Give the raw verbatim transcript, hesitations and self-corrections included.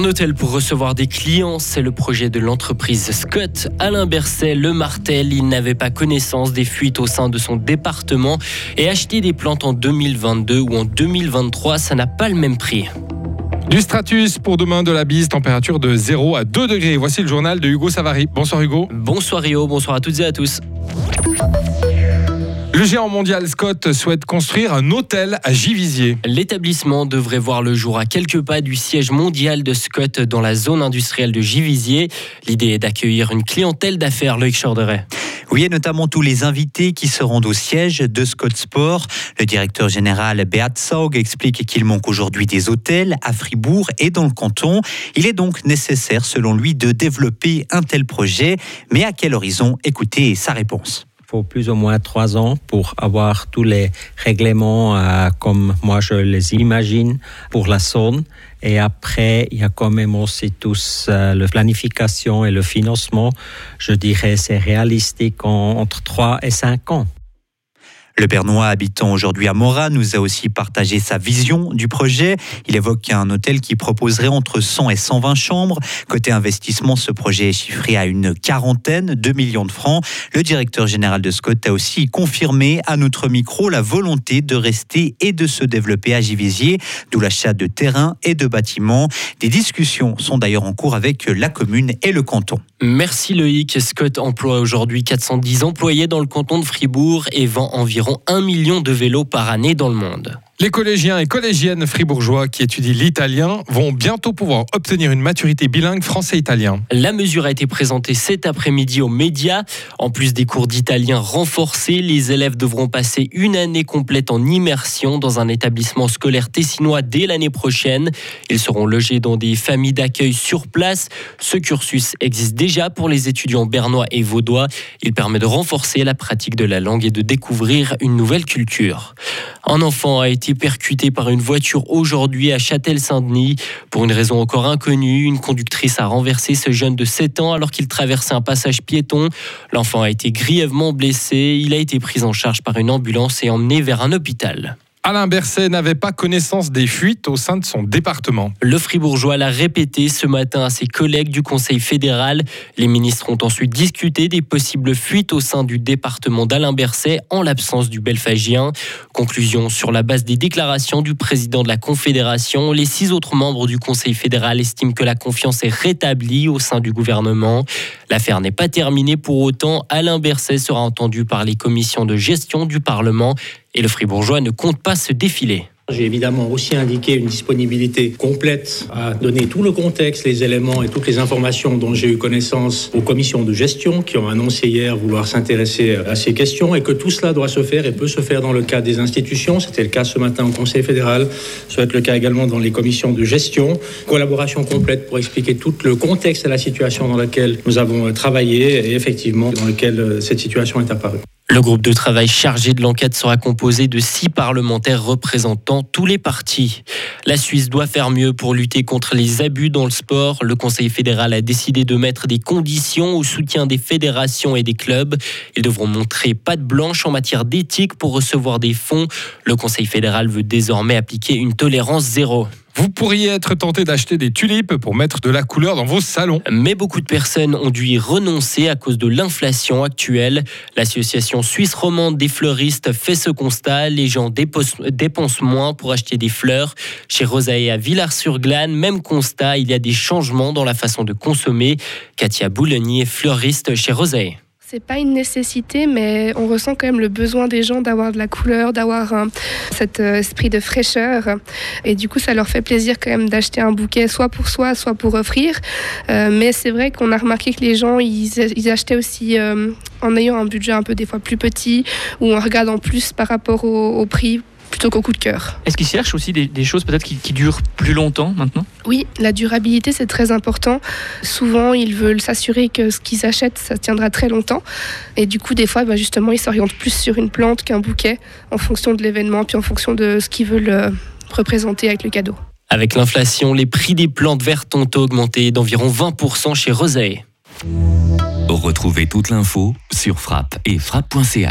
Un hôtel pour recevoir des clients, c'est le projet de l'entreprise Scott. Alain Berset le martèle, il n'avait pas connaissance des fuites au sein de son département et acheter des plantes en deux mille vingt-deux ou en deux mille vingt-trois, ça n'a pas le même prix. Du stratus pour demain, de la bise, température de zéro à deux degrés. Voici le journal de Hugo Savary. Bonsoir Hugo. Bonsoir Rio, bonsoir à toutes et à tous. Le géant mondial Scott souhaite construire un hôtel à Givisiez. L'établissement devrait voir le jour à quelques pas du siège mondial de Scott dans la zone industrielle de Givisiez. L'idée est d'accueillir une clientèle d'affaires, Loïc Chorderet. Oui, et notamment tous les invités qui se rendent au siège de Scott Sport. Le directeur général Béat Saug explique qu'il manque aujourd'hui des hôtels à Fribourg et dans le canton. Il est donc nécessaire, selon lui, de développer un tel projet. Mais à quel horizon? Écoutez sa réponse. Il faut plus ou moins trois ans pour avoir tous les règlements euh, comme moi je les imagine pour la zone. Et après, il y a quand même aussi tous euh, la planification et le financement. Je dirais c'est réaliste en, entre trois et cinq ans. Le Pernois, habitant aujourd'hui à Morat, nous a aussi partagé sa vision du projet. Il évoque un hôtel qui proposerait entre cent et cent vingt chambres. Côté investissement, ce projet est chiffré à une quarantaine, deux millions de francs. Le directeur général de Scott a aussi confirmé à notre micro la volonté de rester et de se développer à Givisiez, d'où l'achat de terrains et de bâtiments. Des discussions sont d'ailleurs en cours avec la commune et le canton. Merci Loïc. Scott emploie aujourd'hui quatre cent dix employés dans le canton de Fribourg et vend environ un million de vélos par année dans le monde. Les collégiens et collégiennes fribourgeois qui étudient l'italien vont bientôt pouvoir obtenir une maturité bilingue français-italien. La mesure a été présentée cet après-midi aux médias. En plus des cours d'italien renforcés, les élèves devront passer une année complète en immersion dans un établissement scolaire tessinois dès l'année prochaine. Ils seront logés dans des familles d'accueil sur place. Ce cursus existe déjà pour les étudiants bernois et vaudois. Il permet de renforcer la pratique de la langue et de découvrir une nouvelle culture. Un enfant a été percuté par une voiture aujourd'hui à Châtel-Saint-Denis. Pour une raison encore inconnue, une conductrice a renversé ce jeune de sept ans alors qu'il traversait un passage piéton. L'enfant a été grièvement blessé. Il a été pris en charge par une ambulance et emmené vers un hôpital. Alain Berset n'avait pas connaissance des fuites au sein de son département. Le Fribourgeois l'a répété ce matin à ses collègues du Conseil fédéral. Les ministres ont ensuite discuté des possibles fuites au sein du département d'Alain Berset en l'absence du Belfagien. Conclusion, sur la base des déclarations du président de la Confédération, les six autres membres du Conseil fédéral estiment que la confiance est rétablie au sein du gouvernement. L'affaire n'est pas terminée pour autant. Alain Berset sera entendu par les commissions de gestion du Parlement. Et le Fribourgeois ne compte pas se défiler. J'ai évidemment aussi indiqué une disponibilité complète à donner tout le contexte, les éléments et toutes les informations dont j'ai eu connaissance aux commissions de gestion qui ont annoncé hier vouloir s'intéresser à ces questions et que tout cela doit se faire et peut se faire dans le cadre des institutions. C'était le cas ce matin au Conseil fédéral, ça va être le cas également dans les commissions de gestion. Collaboration complète pour expliquer tout le contexte et la situation dans laquelle nous avons travaillé et effectivement dans lequel cette situation est apparue. Le groupe de travail chargé de l'enquête sera composé de six parlementaires représentant tous les partis. La Suisse doit faire mieux pour lutter contre les abus dans le sport. Le Conseil fédéral a décidé de mettre des conditions au soutien des fédérations et des clubs. Ils devront montrer patte blanche en matière d'éthique pour recevoir des fonds. Le Conseil fédéral veut désormais appliquer une tolérance zéro. Vous pourriez être tenté d'acheter des tulipes pour mettre de la couleur dans vos salons. Mais beaucoup de personnes ont dû y renoncer à cause de l'inflation actuelle. L'association suisse romande des fleuristes fait ce constat. Les gens dépensent moins pour acheter des fleurs. Chez Rosaé à Villars-sur-Glane, même constat, il y a des changements dans la façon de consommer. Katia Boulogne est fleuriste chez Rosaé. C'est pas une nécessité, mais on ressent quand même le besoin des gens d'avoir de la couleur, d'avoir un, cet esprit de fraîcheur. Et du coup, ça leur fait plaisir quand même d'acheter un bouquet, soit pour soi, soit pour offrir. Euh, mais c'est vrai qu'on a remarqué que les gens, ils, ils achetaient aussi euh, en ayant un budget un peu des fois plus petit, ou en regardant plus par rapport au, au prix. Plutôt qu'au coup de cœur. Est-ce qu'ils cherchent aussi des, des choses peut-être qui, qui durent plus longtemps maintenant ? Oui, la durabilité c'est très important. Souvent ils veulent s'assurer que ce qu'ils achètent ça tiendra très longtemps et du coup des fois bah, justement ils s'orientent plus sur une plante qu'un bouquet en fonction de l'événement puis en fonction de ce qu'ils veulent euh, représenter avec le cadeau. Avec l'inflation, les prix des plantes vertes ont augmenté d'environ vingt pour cent chez Rosaé. Retrouvez toute l'info sur frappe et frappe point c h.